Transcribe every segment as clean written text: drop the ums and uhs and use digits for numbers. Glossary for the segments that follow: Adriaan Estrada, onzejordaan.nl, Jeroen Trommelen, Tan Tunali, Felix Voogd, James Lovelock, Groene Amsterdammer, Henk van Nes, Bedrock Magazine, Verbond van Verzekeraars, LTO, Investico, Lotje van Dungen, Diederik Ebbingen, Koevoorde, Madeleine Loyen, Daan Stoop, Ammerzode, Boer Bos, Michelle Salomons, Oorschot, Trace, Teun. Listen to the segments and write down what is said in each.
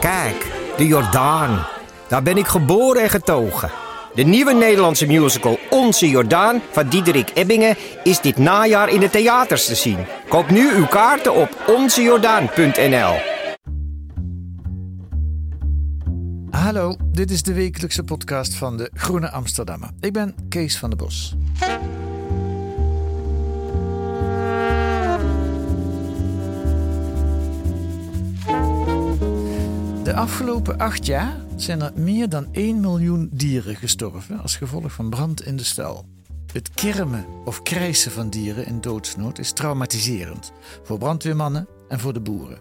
Kijk, de Jordaan. Daar ben ik geboren en getogen. De nieuwe Nederlandse musical Onze Jordaan van Diederik Ebbingen is dit najaar in de theaters te zien. Koop nu uw kaarten op onzejordaan.nl. Hallo, dit is de wekelijkse podcast van de Groene Amsterdammer. Ik ben Kees van der Bos. De afgelopen 8 jaar zijn er meer dan 1 miljoen dieren gestorven als gevolg van brand in de stal. Het kermen of krijsen van dieren in doodsnood is traumatiserend voor brandweermannen en voor de boeren.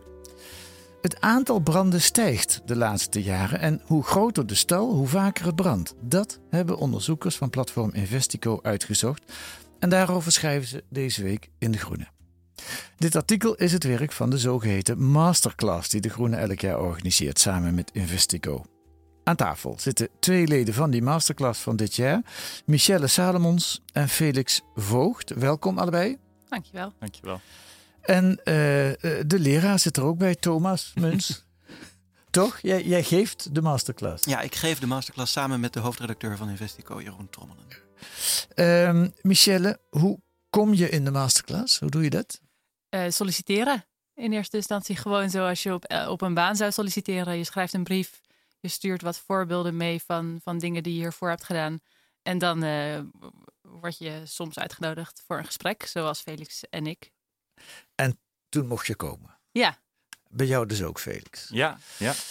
Het aantal branden stijgt de laatste jaren en hoe groter de stal, hoe vaker het brandt. Dat hebben onderzoekers van platform Investico uitgezocht en daarover schrijven ze deze week in De Groene. Dit artikel is het werk van de zogeheten masterclass die De Groene elk jaar organiseert samen met Investico. Aan tafel zitten 2 leden van die masterclass van dit jaar, Michelle Salomons en Felix Voogd. Welkom allebei. Dankjewel. Dankjewel. En de leraar zit er ook bij, Thomas Muns. Toch? Jij geeft de masterclass. Ja, ik geef de masterclass samen met de hoofdredacteur van Investico, Jeroen Trommelen. Michelle, hoe kom je in de masterclass? Hoe doe je dat? Solliciteren. In eerste instantie gewoon zoals je op een baan zou solliciteren. Je schrijft een brief, je stuurt wat voorbeelden mee van dingen die je hiervoor hebt gedaan. En dan word je soms uitgenodigd voor een gesprek, zoals Felix en ik. En toen mocht je komen. Ja. Bij jou dus ook, Felix. Ja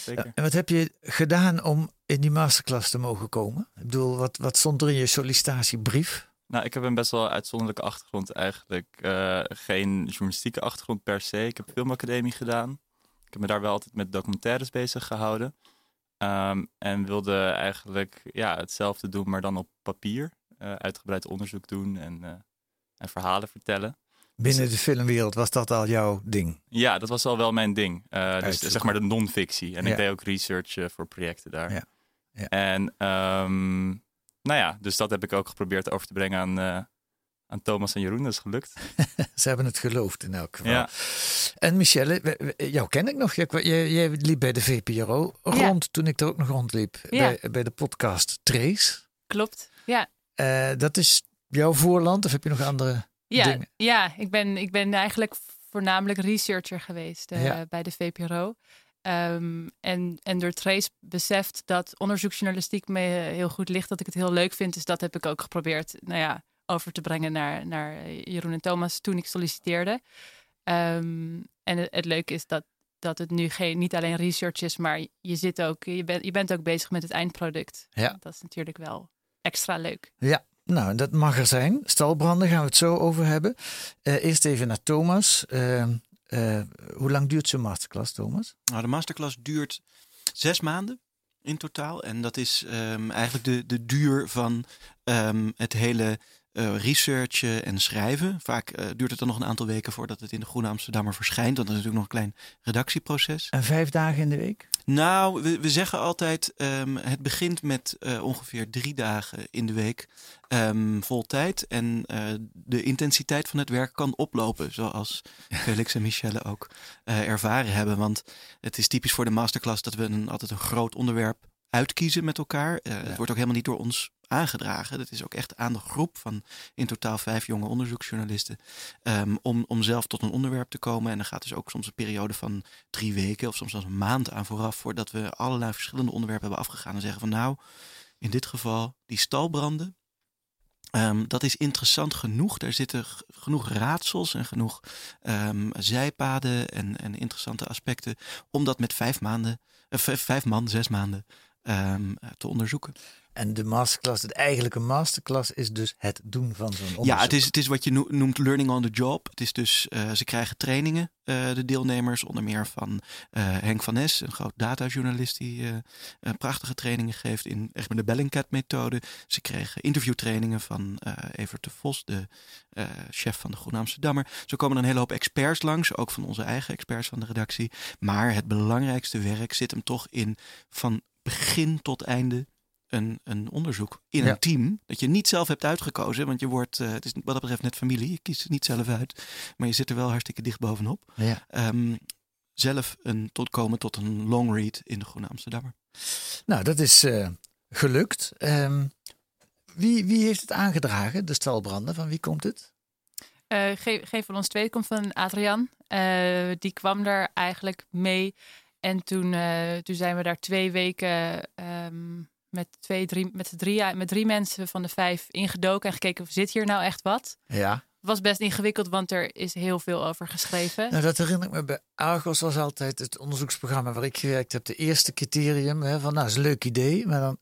zeker. En wat heb je gedaan om in die masterclass te mogen komen? Ik bedoel, wat stond er in je sollicitatiebrief? Nou, ik heb een best wel uitzonderlijke achtergrond eigenlijk. Geen journalistieke achtergrond per se. Ik heb filmacademie gedaan. Ik heb me daar wel altijd met documentaires bezig gehouden. En wilde eigenlijk hetzelfde doen, maar dan op papier. Uitgebreid onderzoek doen en verhalen vertellen. Binnen de filmwereld was dat al jouw ding? Ja, dat was al wel mijn ding. Dus zeg maar de non-fictie. En ik deed ook research voor projecten daar. Ja. Ja. En... dus dat heb ik ook geprobeerd over te brengen aan Thomas en Jeroen. Dat is gelukt. Ze hebben het geloofd in elk geval. Ja. En Michelle, jou ken ik nog. Jij liep bij de VPRO rond toen ik er ook nog rondliep. Ja. Bij de podcast Trace. Klopt, ja. Dat is jouw voorland of heb je nog andere dingen? Ja, ik ben eigenlijk voornamelijk researcher geweest bij de VPRO. En door Trace beseft dat onderzoeksjournalistiek me heel goed ligt, dat ik het heel leuk vind. Dus dat heb ik ook geprobeerd over te brengen naar Jeroen en Thomas toen ik solliciteerde. En het leuke is dat het nu niet alleen research is, maar je bent ook bezig met het eindproduct. Ja. Dat is natuurlijk wel extra leuk. Ja. Nou, dat mag er zijn. Stalbranden gaan we het zo over hebben. Eerst even naar Thomas. Hoe lang duurt zo'n masterclass, Thomas? Nou, de masterclass duurt 6 maanden in totaal. En dat is eigenlijk de duur van het hele researchen en schrijven. Vaak duurt het dan nog een aantal weken voordat het in de Groene Amsterdammer verschijnt. Dat is natuurlijk nog een klein redactieproces. En 5 dagen in de week? Nou, we zeggen altijd, het begint met ongeveer 3 dagen in de week vol tijd. En de intensiteit van het werk kan oplopen, zoals Felix en Michelle ook ervaren hebben. Want het is typisch voor de masterclass dat we altijd een groot onderwerp uitkiezen met elkaar. Het wordt ook helemaal niet door ons aangedragen. Dat is ook echt aan de groep van in totaal 5 jonge onderzoeksjournalisten om zelf tot een onderwerp te komen. En dan gaat dus ook soms een periode van 3 weken of soms zelfs een maand aan vooraf voordat we allerlei verschillende onderwerpen hebben afgegaan en zeggen van in dit geval die stalbranden. Dat is interessant genoeg. Daar zitten genoeg raadsels en genoeg zijpaden en interessante aspecten om dat met 5 man 6 maanden te onderzoeken. En de masterclass, de eigenlijke masterclass is dus het doen van zo'n onderzoek. Ja, het is wat je noemt learning on the job. Het is dus, ze krijgen trainingen, de deelnemers, onder meer van Henk van Nes, een groot datajournalist die prachtige trainingen geeft in echt met de Bellingcat-methode. Ze kregen interviewtrainingen van Evert de Vos, de chef van de Groene Amsterdammer. Zo komen er een hele hoop experts langs, ook van onze eigen experts van de redactie. Maar het belangrijkste werk zit hem toch in van begin tot einde een onderzoek in een team dat je niet zelf hebt uitgekozen. Want je wordt, het is wat dat betreft net familie. Je kiest het niet zelf uit. Maar je zit er wel hartstikke dicht bovenop. Ja. Zelf komen tot een long read in de Groene Amsterdammer. Nou, dat is gelukt. Wie heeft het aangedragen, de stalbranden? Van wie komt het? Geen van ons twee, komt van Adriaan. Die kwam daar eigenlijk mee. En toen zijn we daar 2 weken... Met drie mensen van de 5 ingedoken en gekeken of zit hier nou echt wat. Ja. Was best ingewikkeld, want er is heel veel over geschreven. Nou, dat herinner ik me. Bij Argos was altijd het onderzoeksprogramma waar ik gewerkt heb. De eerste criterium van, nou, is een leuk idee. Maar dan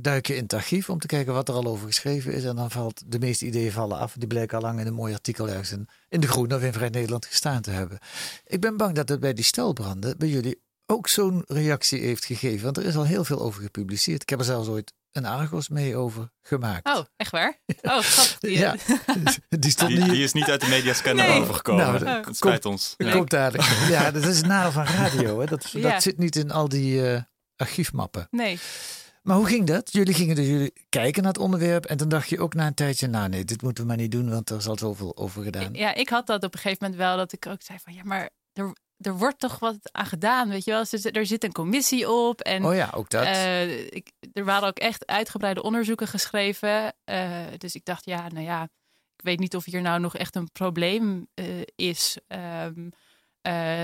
duik je in het archief om te kijken wat er al over geschreven is. En dan valt de meeste ideeën vallen af. Die blijken al lang in een mooi artikel ergens in de Groene of in Vrij Nederland gestaan te hebben. Ik ben bang dat het bij die stelbranden bij jullie ook zo'n reactie heeft gegeven. Want er is al heel veel over gepubliceerd. Ik heb er zelfs ooit een Argos mee over gemaakt. Oh, echt waar? Oh, grappig. Ja, die is niet uit de mediascanner overgekomen. Nou, dat spijt ons. Komt dadelijk. Ja, dat is het nadeel van radio. Hè. Dat zit niet in al die archiefmappen. Nee. Maar hoe ging dat? Jullie gingen kijken naar het onderwerp en dan dacht je ook na een tijdje, nou nee, dit moeten we maar niet doen, want er is al zoveel over gedaan. Ja, ik had dat op een gegeven moment wel, dat ik ook zei van, ja, maar er wordt toch wat aan gedaan, weet je wel. Er zit een commissie op. En, oh ja, ook dat. Er waren ook echt uitgebreide onderzoeken geschreven. Dus ik dacht, ja, nou ja, ik weet niet of hier nou nog echt een probleem is. Nou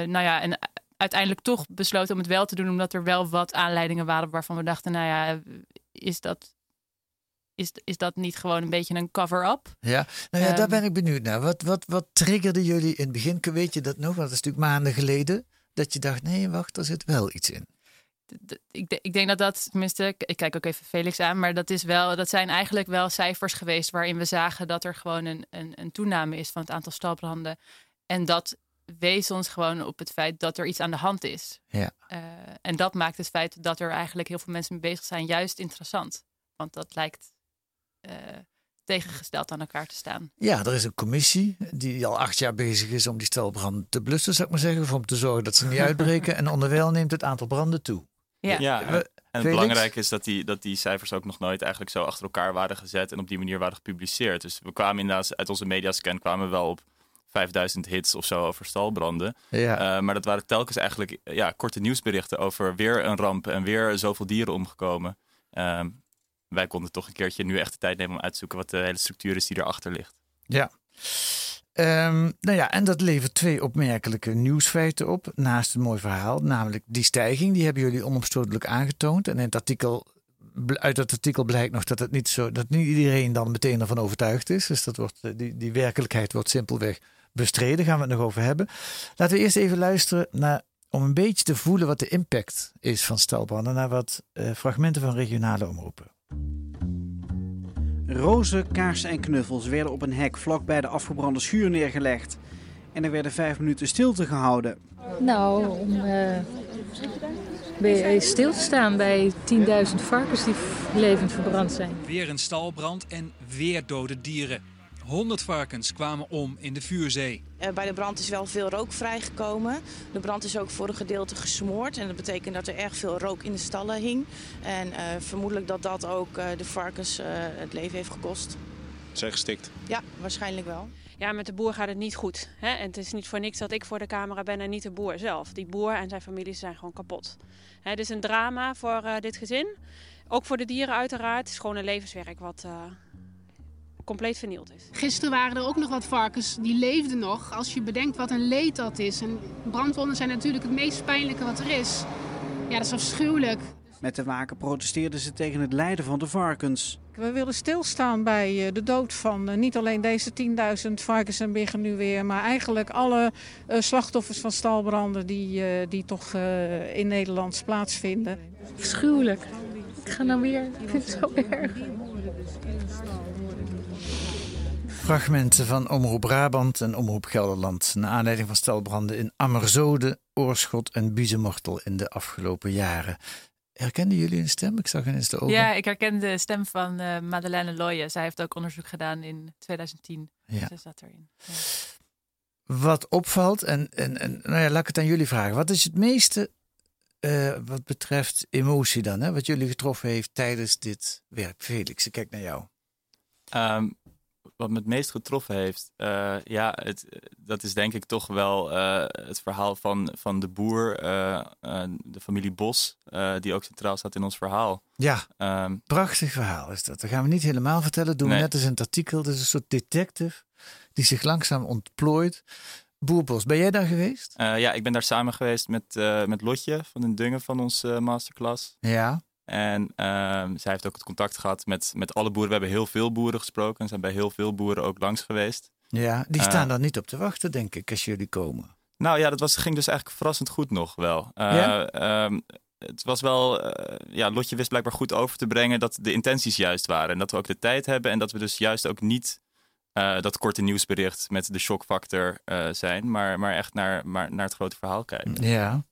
ja, en uiteindelijk toch besloten om het wel te doen, omdat er wel wat aanleidingen waren waarvan we dachten, nou ja, is dat niet gewoon een beetje een cover-up? Ja, nou ja, daar ben ik benieuwd naar. Wat triggerde jullie in het begin? Weet je dat nog? Want dat is natuurlijk maanden geleden. Dat je dacht, nee, wacht, er zit wel iets in. Ik denk dat, tenminste, ik kijk ook even Felix aan, maar dat zijn eigenlijk wel cijfers geweest waarin we zagen dat er gewoon een toename is van het aantal stalbranden. En dat wees ons gewoon op het feit dat er iets aan de hand is. Ja. En dat maakt het feit dat er eigenlijk heel veel mensen mee bezig zijn juist interessant. Want dat lijkt tegengesteld aan elkaar te staan. Ja, er is een commissie die al 8 jaar bezig is om die stelbranden te blussen, zou ik maar zeggen. Of om te zorgen dat ze niet uitbreken. En onderwijl neemt het aantal branden toe. Ja. En het belangrijke is dat die cijfers ook nog nooit eigenlijk zo achter elkaar waren gezet en op die manier waren gepubliceerd. Dus we kwamen inderdaad uit onze mediascan wel op 5000 hits of zo over stalbranden. Ja. Maar dat waren telkens eigenlijk korte nieuwsberichten over weer een ramp en weer zoveel dieren omgekomen. Wij konden toch een keertje nu echt de tijd nemen om uit te zoeken wat de hele structuur is die erachter ligt. Ja. Nou ja, en dat levert 2 opmerkelijke nieuwsfeiten op. Naast een mooi verhaal, namelijk die stijging. Die hebben jullie onomstotelijk aangetoond. En in het artikel, uit dat artikel blijkt nog dat het niet zo, dat niet iedereen dan meteen ervan overtuigd is. Dus dat wordt, die werkelijkheid wordt simpelweg bestreden. Gaan we het nog over hebben. Laten we eerst even luisteren naar, om een beetje te voelen wat de impact is van stalbranden, naar wat fragmenten van regionale omroepen. Rozen, kaarsen en knuffels werden op een hek vlakbij de afgebrande schuur neergelegd. En er werden 5 minuten stilte gehouden. Nou, om stil te staan bij 10.000 varkens die levend verbrand zijn. Weer een stalbrand en weer dode dieren. 100 varkens kwamen om in de vuurzee. Bij de brand is wel veel rook vrijgekomen. De brand is ook voor een gedeelte gesmoord. En dat betekent dat er erg veel rook in de stallen hing. En vermoedelijk dat ook de varkens het leven heeft gekost. Zijn gestikt? Ja, waarschijnlijk wel. Ja, met de boer gaat het niet goed. Hè? En het is niet voor niks dat ik voor de camera ben en niet de boer zelf. Die boer en zijn familie zijn gewoon kapot. Het is een drama voor dit gezin. Ook voor de dieren uiteraard. Het is gewoon een levenswerk wat compleet vernield is. Gisteren waren er ook nog wat varkens, die leefden nog. Als je bedenkt wat een leed dat is. En brandwonden zijn natuurlijk het meest pijnlijke wat er is. Ja, dat is afschuwelijk. Met de waken protesteerden ze tegen het lijden van de varkens. We willen stilstaan bij de dood van niet alleen deze 10.000 varkens en biggen nu weer, maar eigenlijk alle slachtoffers van stalbranden die toch in Nederland plaatsvinden. Afschuwelijk. Ik ga nou weer. Ik vind het zo erg. Fragmenten van Omroep Brabant en Omroep Gelderland. Naar aanleiding van stalbranden in Ammerzode, Oorschot en Biezenmortel in de afgelopen jaren. Herkenden jullie een stem? Ik zag ineens de ogen. Ja, ik herkende de stem van Madeleine Loyen. Zij heeft ook onderzoek gedaan in 2010. Ja. Ze zat erin. Ja. Wat opvalt, en nou ja, laat ik het aan jullie vragen. Wat is het meeste wat betreft emotie dan? Hè? Wat jullie getroffen heeft tijdens dit werk? Felix, ik kijk naar jou. Wat me het meest getroffen heeft, dat is denk ik toch wel het verhaal van de boer, de familie Bos, die ook centraal staat in ons verhaal. Ja, prachtig verhaal is dat. Dat gaan we niet helemaal vertellen, doen we net als in het artikel. Dus een soort detective die zich langzaam ontplooit. Boer Bos, ben jij daar geweest? Ja, ik ben daar samen geweest met Lotje van Dungen van onze masterclass. Ja. En zij heeft ook het contact gehad met alle boeren. We hebben heel veel boeren gesproken en zijn bij heel veel boeren ook langs geweest. Ja, die staan daar niet op te wachten, denk ik, als jullie komen. Nou ja, ging dus eigenlijk verrassend goed nog wel. Het was wel... Lotje wist blijkbaar goed over te brengen dat de intenties juist waren. En dat we ook de tijd hebben en dat we dus juist ook niet... dat korte nieuwsbericht met de shockfactor zijn, maar echt naar het grote verhaal kijken. Ja.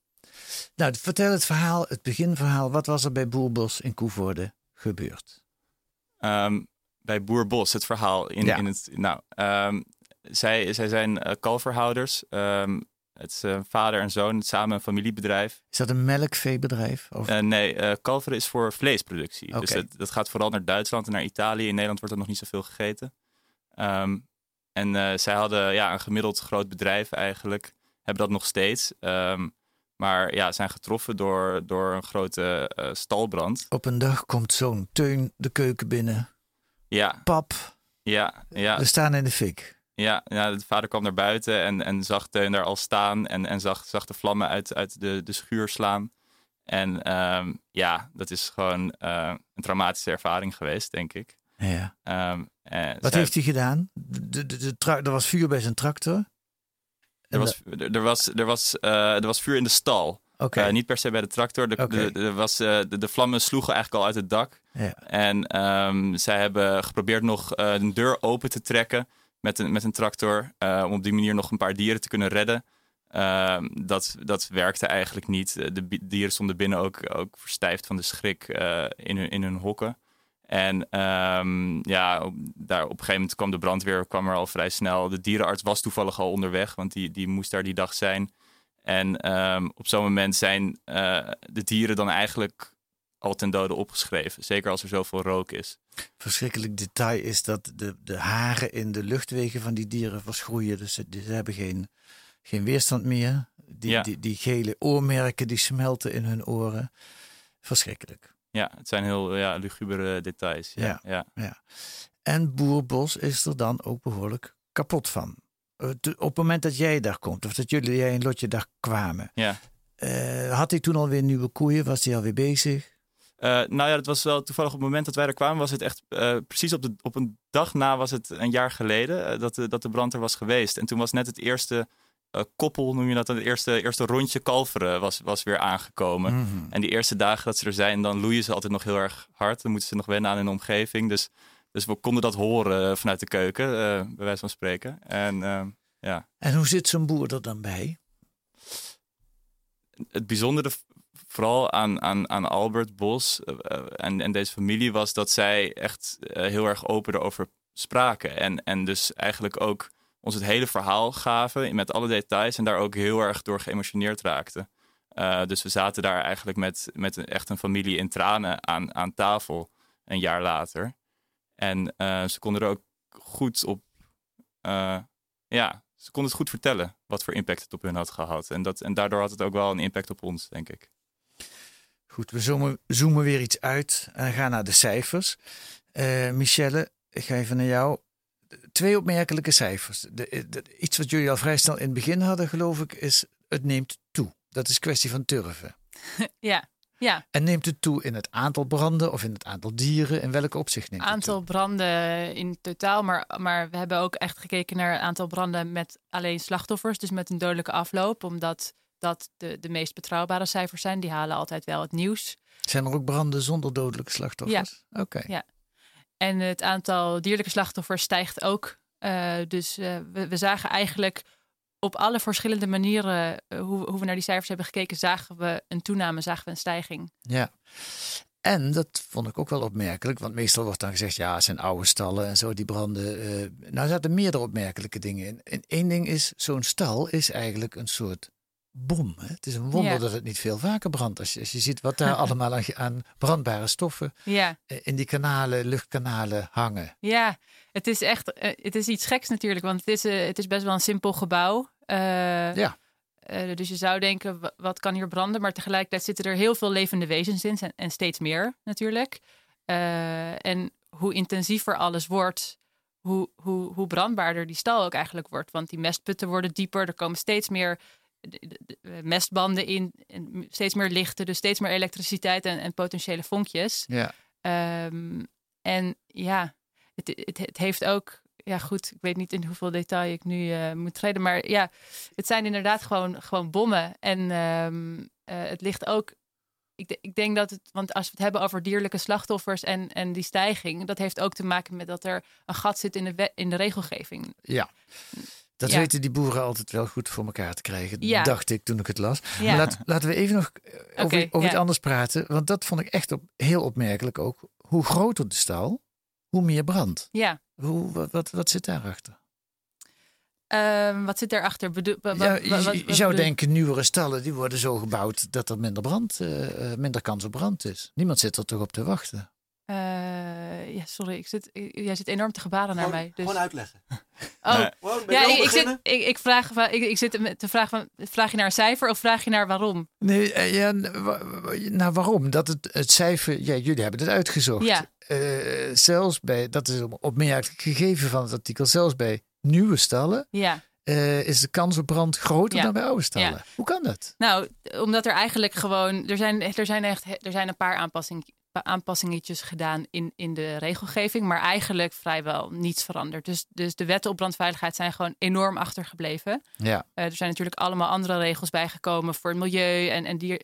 Nou, vertel het beginverhaal. Wat was er bij Boer Bos in Koevoorde gebeurd? Bij Boer Bos, het verhaal. Zij zijn kalverhouders. Het is vader en zoon, samen een familiebedrijf. Is dat een melkveebedrijf? Of? Nee, kalveren is voor vleesproductie. Okay. Dus dat gaat vooral naar Duitsland en naar Italië. In Nederland wordt er nog niet zoveel gegeten. Zij hadden een gemiddeld groot bedrijf eigenlijk. Hebben dat nog steeds. Maar zijn getroffen door een grote stalbrand. Op een dag komt zo'n Teun de keuken binnen. Ja. Pap. Ja. We staan in de fik. Ja, de vader kwam naar buiten en zag Teun daar al staan. En zag de vlammen uit de schuur slaan. En dat is gewoon een traumatische ervaring geweest, denk ik. Ja. Wat heeft hij gedaan? Er was vuur bij zijn tractor. Er was vuur in de stal. Okay. Niet per se bij de tractor. De vlammen sloegen eigenlijk al uit het dak. Ja. En zij hebben geprobeerd nog een deur open te trekken met een tractor. Om op die manier nog een paar dieren te kunnen redden. Dat werkte eigenlijk niet. De dieren stonden binnen ook verstijfd van de schrik in hun hokken. En daar op een gegeven moment kwam de brandweer, er al vrij snel. De dierenarts was toevallig al onderweg, want die moest daar die dag zijn. En op zo'n moment zijn de dieren dan eigenlijk al ten dode opgeschreven. Zeker als er zoveel rook is. Verschrikkelijk detail is dat de haren in de luchtwegen van die dieren verschroeien. Dus ze hebben geen weerstand meer. Die gele oormerken die smelten in hun oren. Verschrikkelijk. Ja, het zijn heel lugubere details. Ja. En Boer Bos is er dan ook behoorlijk kapot van. Op het moment dat jij daar komt, of dat jij en Lotje daar kwamen... Ja. Had hij toen alweer nieuwe koeien? Was hij alweer bezig? Dat was wel toevallig op het moment dat wij er kwamen... was het echt precies op een dag na was het een jaar geleden... dat de brand er was geweest. En toen was net het eerste... koppel noem je dat, het eerste rondje kalveren was weer aangekomen. Mm-hmm. En die eerste dagen dat ze er zijn, dan loeien ze altijd nog heel erg hard. Dan moeten ze nog wennen aan hun omgeving. Dus we konden dat horen vanuit de keuken, bij wijze van spreken. En En hoe zit zo'n boer er dan bij? Het bijzondere vooral aan Albert Bos en deze familie was dat zij echt heel erg open erover spraken. En dus eigenlijk ook ons het hele verhaal gaven met alle details en daar ook heel erg door geëmotioneerd raakten. Dus we zaten daar eigenlijk met echt een familie in tranen aan tafel een jaar later. En ze konden er ook goed op... ze konden het goed vertellen wat voor impact het op hun had gehad. En daardoor had het ook wel een impact op ons, denk ik. Goed, we zoomen weer iets uit en gaan naar de cijfers. Michelle, ik ga even naar jou... 2 opmerkelijke cijfers. Iets wat jullie al vrij snel in het begin hadden, geloof ik, is het neemt toe. Dat is kwestie van turven. Ja. En neemt het toe in het aantal branden of in het aantal dieren? In welke opzicht neemt het toe? Aantal branden in totaal, maar we hebben ook echt gekeken naar het aantal branden met alleen slachtoffers. Dus met een dodelijke afloop, omdat dat de meest betrouwbare cijfers zijn. Die halen altijd wel het nieuws. Zijn er ook branden zonder dodelijke slachtoffers? Ja. Oké. Ja. En het aantal dierlijke slachtoffers stijgt ook. Dus we zagen eigenlijk op alle verschillende manieren hoe we naar die cijfers hebben gekeken, zagen we een toename, zagen we een stijging. Ja. En dat vond ik ook wel opmerkelijk, want meestal wordt dan gezegd, ja, het zijn oude stallen en zo, die branden. Nou, er zaten meerdere opmerkelijke dingen in. En één ding is, zo'n stal is eigenlijk een soort bom. Hè? Het is een wonder dat het niet veel vaker brandt. Als je ziet wat daar allemaal aan brandbare stoffen in die kanalen, luchtkanalen hangen. Ja, het is echt, het is iets geks natuurlijk, want het is best wel een simpel gebouw. Dus je zou denken, wat kan hier branden? Maar tegelijkertijd zitten er heel veel levende wezens in. En steeds meer natuurlijk. En hoe intensiever alles wordt, hoe brandbaarder die stal ook eigenlijk wordt. Want die mestputten worden dieper. Er komen steeds meer mestbanden in. En steeds meer lichten. Dus steeds meer elektriciteit en potentiële vonkjes. Ja. Het heeft ook... Ja, goed, ik weet niet in hoeveel detail ik nu moet treden. Maar ja, het zijn inderdaad gewoon bommen. En het ligt ook... Ik denk dat het... Want als we het hebben over dierlijke slachtoffers en die stijging... dat heeft ook te maken met dat er een gat zit in de regelgeving. Ja, dat weten die boeren altijd wel goed voor elkaar te krijgen. Ja. Dacht ik toen ik het las. Ja. Maar laten we even nog over iets anders praten. Want dat vond ik echt heel opmerkelijk ook. Hoe groter de stal, hoe meer brand. Ja. Wat zit daarachter? Wat zit daarachter? Je zou denken, nieuwere stallen die worden zo gebouwd dat er minder kans op brand is. Niemand zit er toch op te wachten? Jij zit enorm te gebaren naar mij. Dus... Gewoon uitleggen. Oh, nee. Vraag je naar een cijfer of vraag je naar waarom? Nee, naar waarom? Dat het cijfer, jullie hebben het uitgezocht. Ja. Zelfs bij, dat is een opmerkelijk gegeven van het artikel, zelfs bij nieuwe stallen is de kans op brand groter dan bij oude stallen. Ja. Hoe kan dat? Nou, omdat er eigenlijk gewoon, er zijn een paar aanpassingetjes gedaan in de regelgeving, maar eigenlijk vrijwel niets veranderd. Dus de wetten op brandveiligheid zijn gewoon enorm achtergebleven. Ja. Er zijn natuurlijk allemaal andere regels bijgekomen voor het milieu en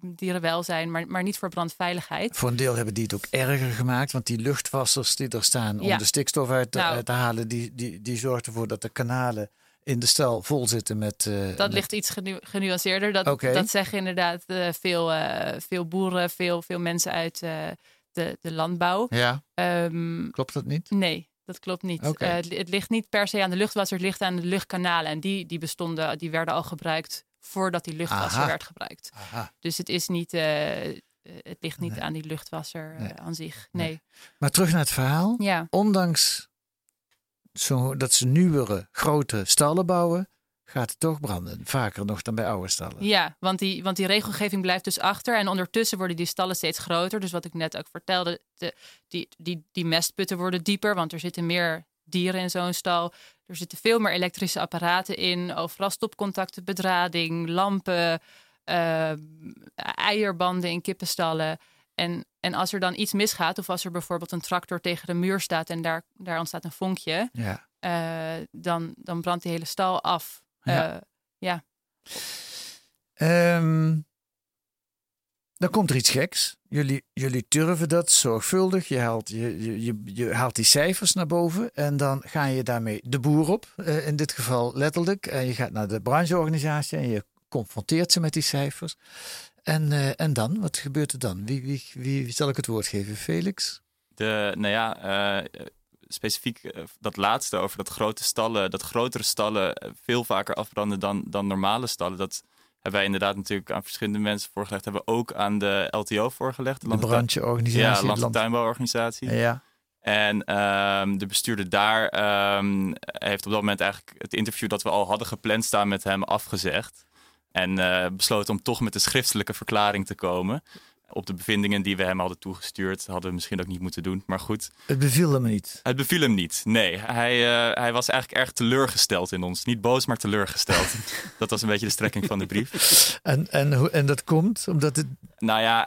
dierenwelzijn, maar niet voor brandveiligheid. Voor een deel hebben die het ook erger gemaakt, want die luchtwassers die er staan om de stikstof uit te halen, die zorgt ervoor dat de kanalen in de stal vol zitten met... dat ligt iets genuanceerder. Dat zeggen inderdaad veel boeren, veel mensen uit de landbouw. Ja. Klopt dat niet? Nee, dat klopt niet. Okay. Het ligt niet per se aan de luchtwasser, het ligt aan de luchtkanalen. En die werden al gebruikt voordat die luchtwasser werd gebruikt. Aha. Dus het is niet... het ligt niet aan die luchtwasser aan zich. Nee. Maar terug naar het verhaal. Ja. Ondanks... dat ze nieuwere, grotere stallen bouwen, gaat het toch branden. Vaker nog dan bij oude stallen. Ja, want die regelgeving blijft dus achter. En ondertussen worden die stallen steeds groter. Dus wat ik net ook vertelde, die mestputten worden dieper. Want er zitten meer dieren in zo'n stal. Er zitten veel meer elektrische apparaten in. Overal stopcontacten, bedrading, lampen, eierbanden in kippenstallen. En als er dan iets misgaat, of als er bijvoorbeeld een tractor tegen de muur staat en daar ontstaat een vonkje, dan brandt die hele stal af. Dan komt er iets geks. Jullie turven dat zorgvuldig. Je haalt die cijfers naar boven en dan ga je daarmee de boer op. In dit geval letterlijk. En je gaat naar de brancheorganisatie en je confronteert ze met die cijfers. En dan? Wat gebeurt er dan? Wie zal ik het woord geven? Felix? Specifiek dat laatste over dat grotere stallen veel vaker afbranden dan normale stallen. Dat hebben wij inderdaad natuurlijk aan verschillende mensen voorgelegd. Hebben we ook aan de LTO voorgelegd. De brancheorganisatie. Ja, Land- en Tuinbouworganisatie. Ja. En de bestuurder daar heeft op dat moment eigenlijk het interview dat we al hadden gepland staan met hem afgezegd. En besloten om toch met een schriftelijke verklaring te komen. op de bevindingen die we hem hadden toegestuurd. Hadden we misschien ook niet moeten doen, maar goed. Het beviel hem niet? Het beviel hem niet, nee. Hij was eigenlijk erg teleurgesteld in ons. Niet boos, maar teleurgesteld. Dat was een beetje de strekking van de brief. En dat komt omdat het... Nou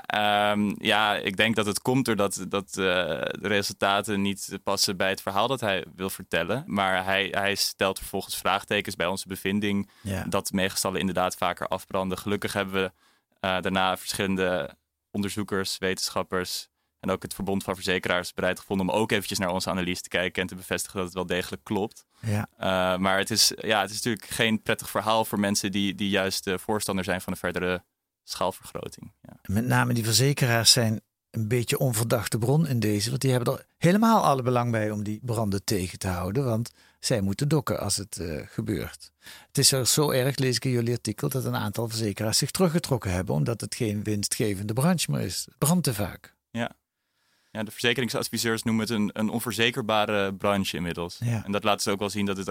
ja, ik denk dat het komt doordat de resultaten niet passen bij het verhaal dat hij wil vertellen. Maar hij stelt vervolgens vraagtekens bij onze bevinding. Ja. Dat meegestallen inderdaad vaker afbranden. Gelukkig hebben we daarna verschillende onderzoekers, wetenschappers en ook het Verbond van Verzekeraars bereid gevonden om ook eventjes naar onze analyse te kijken en te bevestigen dat het wel degelijk klopt. Ja. Maar het is natuurlijk geen prettig verhaal voor mensen die juist voorstander zijn van een verdere schaalvergroting. Ja. Met name die verzekeraars zijn een beetje onverdachte bron in deze, want die hebben er helemaal alle belang bij om die branden tegen te houden, want zij moeten dokken als het gebeurt. Het is er zo erg, lees ik in jullie artikel, dat een aantal verzekeraars zich teruggetrokken hebben, omdat het geen winstgevende branche meer is. Het brandt te vaak. Ja, de verzekeringsadviseurs noemen het een onverzekerbare branche inmiddels. Ja. En dat laat ze ook wel zien dat het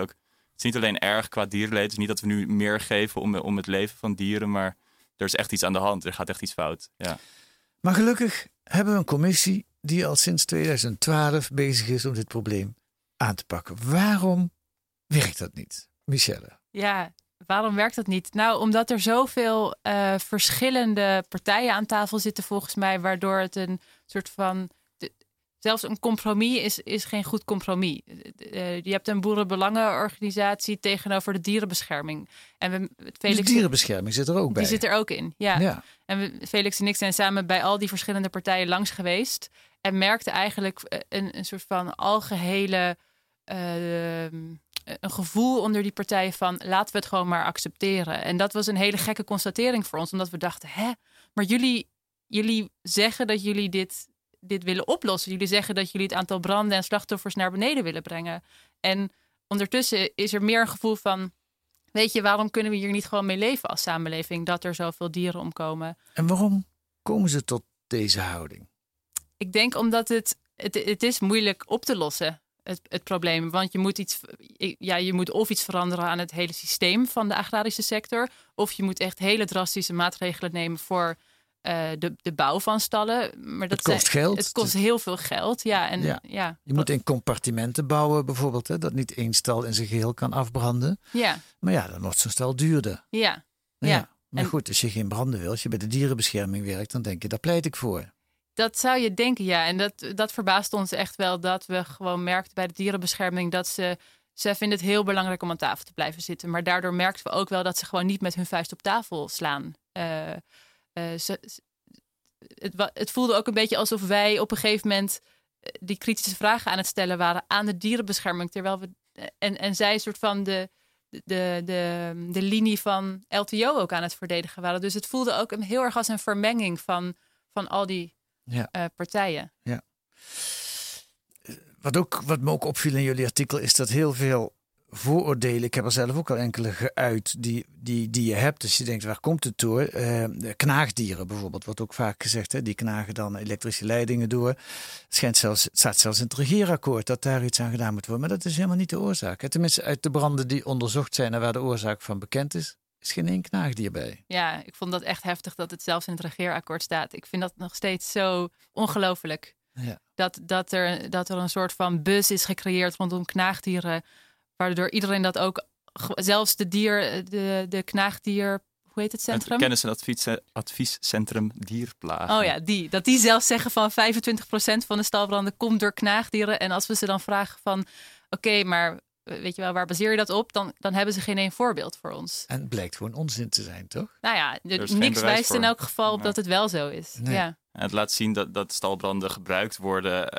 is niet alleen erg qua dierenleed, het is niet dat we nu meer geven om het leven van dieren, maar er is echt iets aan de hand, er gaat echt iets fout. Ja. Maar gelukkig hebben we een commissie die al sinds 2012 bezig is om dit probleem aan te pakken. Waarom werkt dat niet, Michelle? Ja, waarom werkt dat niet? Nou, omdat er zoveel verschillende partijen aan tafel zitten volgens mij, waardoor het een soort van... Zelfs een compromis is geen goed compromis. Je hebt een boerenbelangenorganisatie tegenover de dierenbescherming. De dierenbescherming zit er ook bij. Die zit er ook in, ja. En Felix en ik zijn samen bij al die verschillende partijen langs geweest. En merkte eigenlijk een soort van algehele... een gevoel onder die partijen van... laten we het gewoon maar accepteren. En dat was een hele gekke constatering voor ons. Omdat we dachten, maar jullie zeggen dat jullie dit willen oplossen. Jullie zeggen dat jullie het aantal branden en slachtoffers naar beneden willen brengen. En ondertussen is er meer een gevoel van... weet je, waarom kunnen we hier niet gewoon mee leven als samenleving... dat er zoveel dieren omkomen? En waarom komen ze tot deze houding? Ik denk omdat het is moeilijk op te lossen, het probleem. Want je moet of iets veranderen aan het hele systeem van de agrarische sector... of je moet echt hele drastische maatregelen nemen voor... de bouw van stallen. Maar dat kost geld. Het kost heel veel geld. Ja, ja. Je moet in compartimenten bouwen bijvoorbeeld. Hè? Dat niet één stal in zijn geheel kan afbranden. Ja. Maar ja, dan wordt zo'n stal duurder. Ja. Ja. Maar goed, als je geen branden wil, als je bij de dierenbescherming werkt... dan denk je, daar pleit ik voor. Dat zou je denken, ja. En dat verbaast ons echt wel dat we gewoon merkten bij de dierenbescherming... dat ze vinden het heel belangrijk om aan tafel te blijven zitten. Maar daardoor merkten we ook wel dat ze gewoon niet met hun vuist op tafel slaan... Het voelde ook een beetje alsof wij op een gegeven moment die kritische vragen aan het stellen waren aan de dierenbescherming. Terwijl we en zij een soort van de linie van LTO ook aan het verdedigen waren. Dus het voelde ook heel erg als een vermenging van al die partijen. Ja. Wat me ook opviel in jullie artikel is dat heel veel... vooroordelen, ik heb er zelf ook al enkele geuit die je hebt. Dus je denkt, waar komt het door? Knaagdieren bijvoorbeeld, wordt ook vaak gezegd. Hè? Die knagen dan elektrische leidingen door. Het staat zelfs in het regeerakkoord dat daar iets aan gedaan moet worden. Maar dat is helemaal niet de oorzaak. Hè? Tenminste, uit de branden die onderzocht zijn en waar de oorzaak van bekend is, is geen één knaagdier bij. Ja, ik vond dat echt heftig dat het zelfs in het regeerakkoord staat. Ik vind dat nog steeds zo ongelooflijk. Ja. Dat er een soort van buzz is gecreëerd rondom knaagdieren... waardoor iedereen dat ook, zelfs de knaagdier, hoe heet het centrum? Het kennis- en adviescentrum dierplagen. Oh ja, die zelfs zeggen van 25% van de stalbranden komt door knaagdieren. En als we ze dan vragen van, oké, maar weet je wel, waar baseer je dat op? Dan hebben ze geen één voorbeeld voor ons. En het blijkt gewoon onzin te zijn, toch? Nou ja, niks wijst in elk geval op dat het wel zo is. Nee. Ja. En het laat zien dat stalbranden gebruikt worden,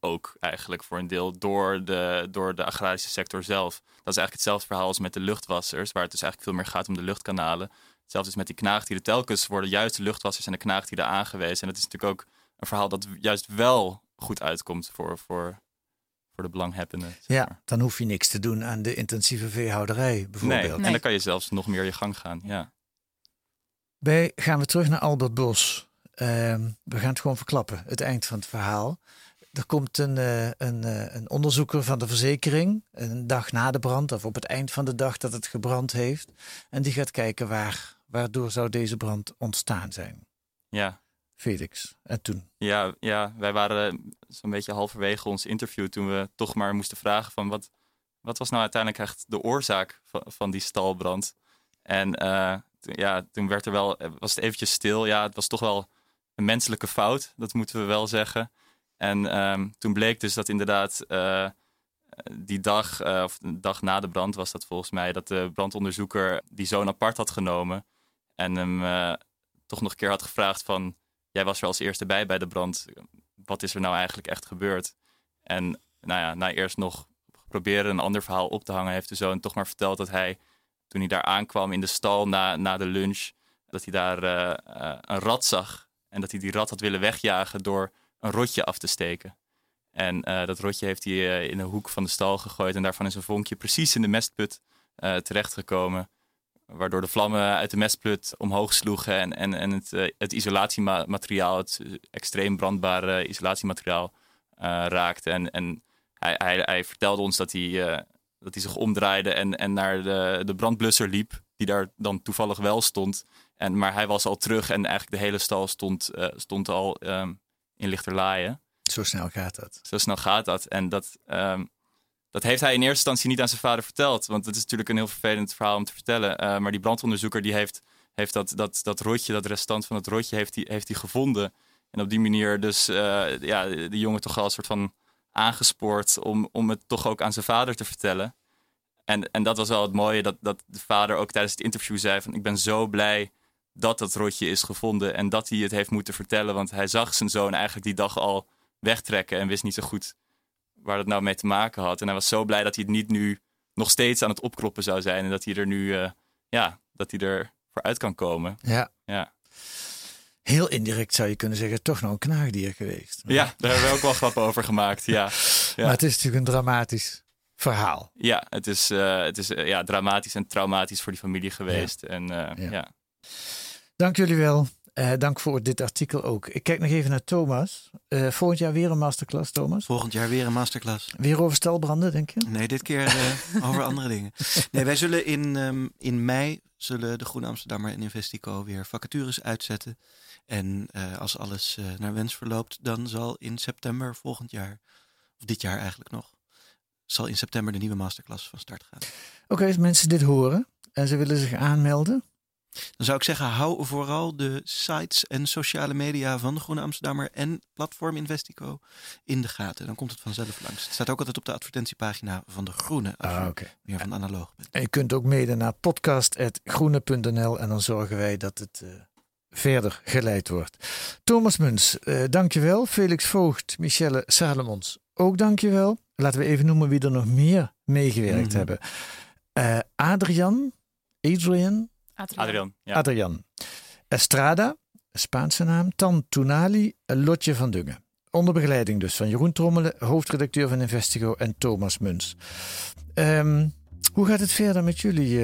ook eigenlijk voor een deel door de agrarische sector zelf. Dat is eigenlijk hetzelfde verhaal als met de luchtwassers, waar het dus eigenlijk veel meer gaat om de luchtkanalen. Hetzelfde is met die knaagdieren. Telkens worden juist de luchtwassers en de knaagdieren aangewezen. En dat is natuurlijk ook een verhaal dat juist wel goed uitkomt voor de belanghebbenden. Zeg maar. Ja, dan hoef je niks te doen aan de intensieve veehouderij bijvoorbeeld. Nee. En dan kan je zelfs nog meer je gang gaan. Ja. Gaan we terug naar Albert Bos. We gaan het gewoon verklappen, het eind van het verhaal. Er komt een onderzoeker van de verzekering een dag na de brand... of op het eind van de dag dat het gebrand heeft. En die gaat kijken waardoor zou deze brand ontstaan zijn. Ja. Felix en toen? Ja, wij waren zo'n beetje halverwege ons interview toen we toch maar moesten vragen van wat was nou uiteindelijk echt de oorzaak van die stalbrand? En toen was het eventjes stil. Ja, het was toch wel een menselijke fout, dat moeten we wel zeggen. En toen bleek dus dat inderdaad die dag, of de dag na de brand was dat volgens mij, dat de brandonderzoeker die zoon apart had genomen en hem toch nog een keer had gevraagd van, jij was er als eerste bij de brand. Wat is er nou eigenlijk echt gebeurd? En na eerst nog proberen een ander verhaal op te hangen, heeft de zoon toch maar verteld dat hij, toen hij daar aankwam in de stal na de lunch, dat hij daar een rat zag. En dat hij die rat had willen wegjagen door een rotje af te steken. En dat rotje heeft hij in een hoek van de stal gegooid. En daarvan is een vonkje precies in de mestput terechtgekomen. Waardoor de vlammen uit de mestput omhoog sloegen. En het isolatiemateriaal, het extreem brandbare isolatiemateriaal raakte. En hij vertelde ons dat hij zich omdraaide en naar de brandblusser liep, die daar dan toevallig wel stond. Maar hij was al terug en eigenlijk de hele stal stond al in lichterlaaien. Zo snel gaat dat. En dat heeft hij in eerste instantie niet aan zijn vader verteld. Want het is natuurlijk een heel vervelend verhaal om te vertellen. Maar die brandonderzoeker die heeft dat rotje, dat restant van dat rotje, heeft hij gevonden. En op die manier dus de jongen toch al een soort van aangespoord om het toch ook aan zijn vader te vertellen. En dat was wel het mooie, dat de vader ook tijdens het interview zei van, ik ben zo blij dat rotje is gevonden en dat hij het heeft moeten vertellen. Want hij zag zijn zoon eigenlijk die dag al wegtrekken en wist niet zo goed waar dat nou mee te maken had. En hij was zo blij dat hij het niet nu nog steeds aan het opkroppen zou zijn en dat hij er nu, dat hij er vooruit kan komen. Ja. Heel indirect zou je kunnen zeggen, toch nog een knaagdier geweest. Maar ja, daar hebben we ook wel grappen over gemaakt, ja. Maar het is natuurlijk een dramatisch verhaal. Ja, het is dramatisch en traumatisch voor die familie geweest. Ja. En. Dank jullie wel. Dank voor dit artikel ook. Ik kijk nog even naar Thomas. Volgend jaar weer een masterclass, Thomas? Volgend jaar weer een masterclass. Weer over stalbranden, denk je? Nee, dit keer over andere dingen. Nee, wij zullen in mei zullen de Groene Amsterdammer en Investico weer vacatures uitzetten. En als alles naar wens verloopt, dan zal in september volgend jaar, of dit jaar eigenlijk nog, zal in september de nieuwe masterclass van start gaan. Oké, als mensen dit horen en ze willen zich aanmelden, dan zou ik zeggen, hou vooral de sites en sociale media van de Groene Amsterdammer en platform Investico in de gaten. Dan komt het vanzelf langs. Het staat ook altijd op de advertentiepagina van de Groene. Als je meer van analoog bent. En je kunt ook mede naar podcast.groene.nl en dan zorgen wij dat het verder geleid wordt. Thomas Muns, dankjewel. Felix Voogd, Michelle Salomons, ook dankjewel. Laten we even noemen wie er nog meer meegewerkt hebben. Adriaan Estrada, Spaanse naam, Tan Tunali, Lotje van Dungen. Onder begeleiding dus van Jeroen Trommelen, hoofdredacteur van Investigo, en Thomas Muns. Hoe gaat het verder met jullie,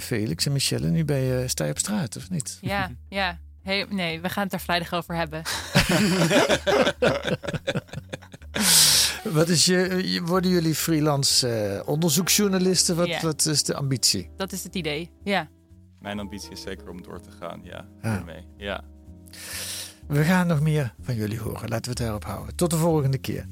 Felix en Michelle? Nu ben je sta je op straat, of niet? Ja. Hey, nee, we gaan het daar vrijdag over hebben. Wat is worden jullie freelance onderzoeksjournalisten? Wat is de ambitie? Dat is het idee, ja. Mijn ambitie is zeker om door te gaan, hiermee. Ja. We gaan nog meer van jullie horen. Laten we het daarop houden. Tot de volgende keer.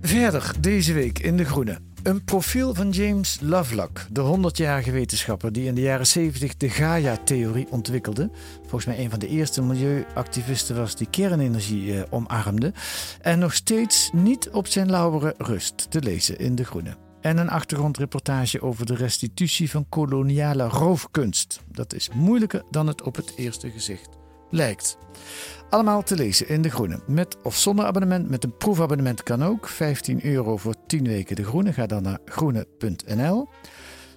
Verder deze week in De Groene. Een profiel van James Lovelock, de 100-jarige wetenschapper die in de jaren 70 de Gaia-theorie ontwikkelde. Volgens mij een van de eerste milieuactivisten was die kernenergie omarmde. En nog steeds niet op zijn lauweren rust, te lezen in De Groene. En een achtergrondreportage over de restitutie van koloniale roofkunst. Dat is moeilijker dan het op het eerste gezicht lijkt. Allemaal te lezen in De Groene. Met of zonder abonnement, met een proefabonnement kan ook. €15 voor 10 weken De Groene. Ga dan naar groene.nl.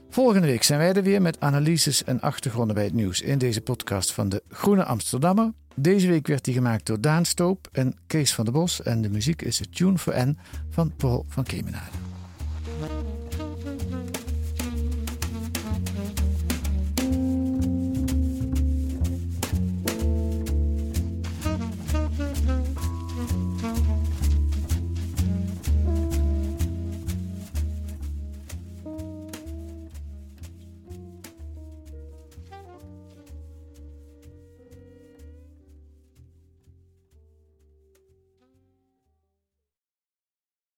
Volgende week zijn wij er weer met analyses en achtergronden bij het nieuws in deze podcast van de Groene Amsterdammer. Deze week werd die gemaakt door Daan Stoop en Kees van der Bos. En de muziek is de Tune for N van Paul van Kemenade.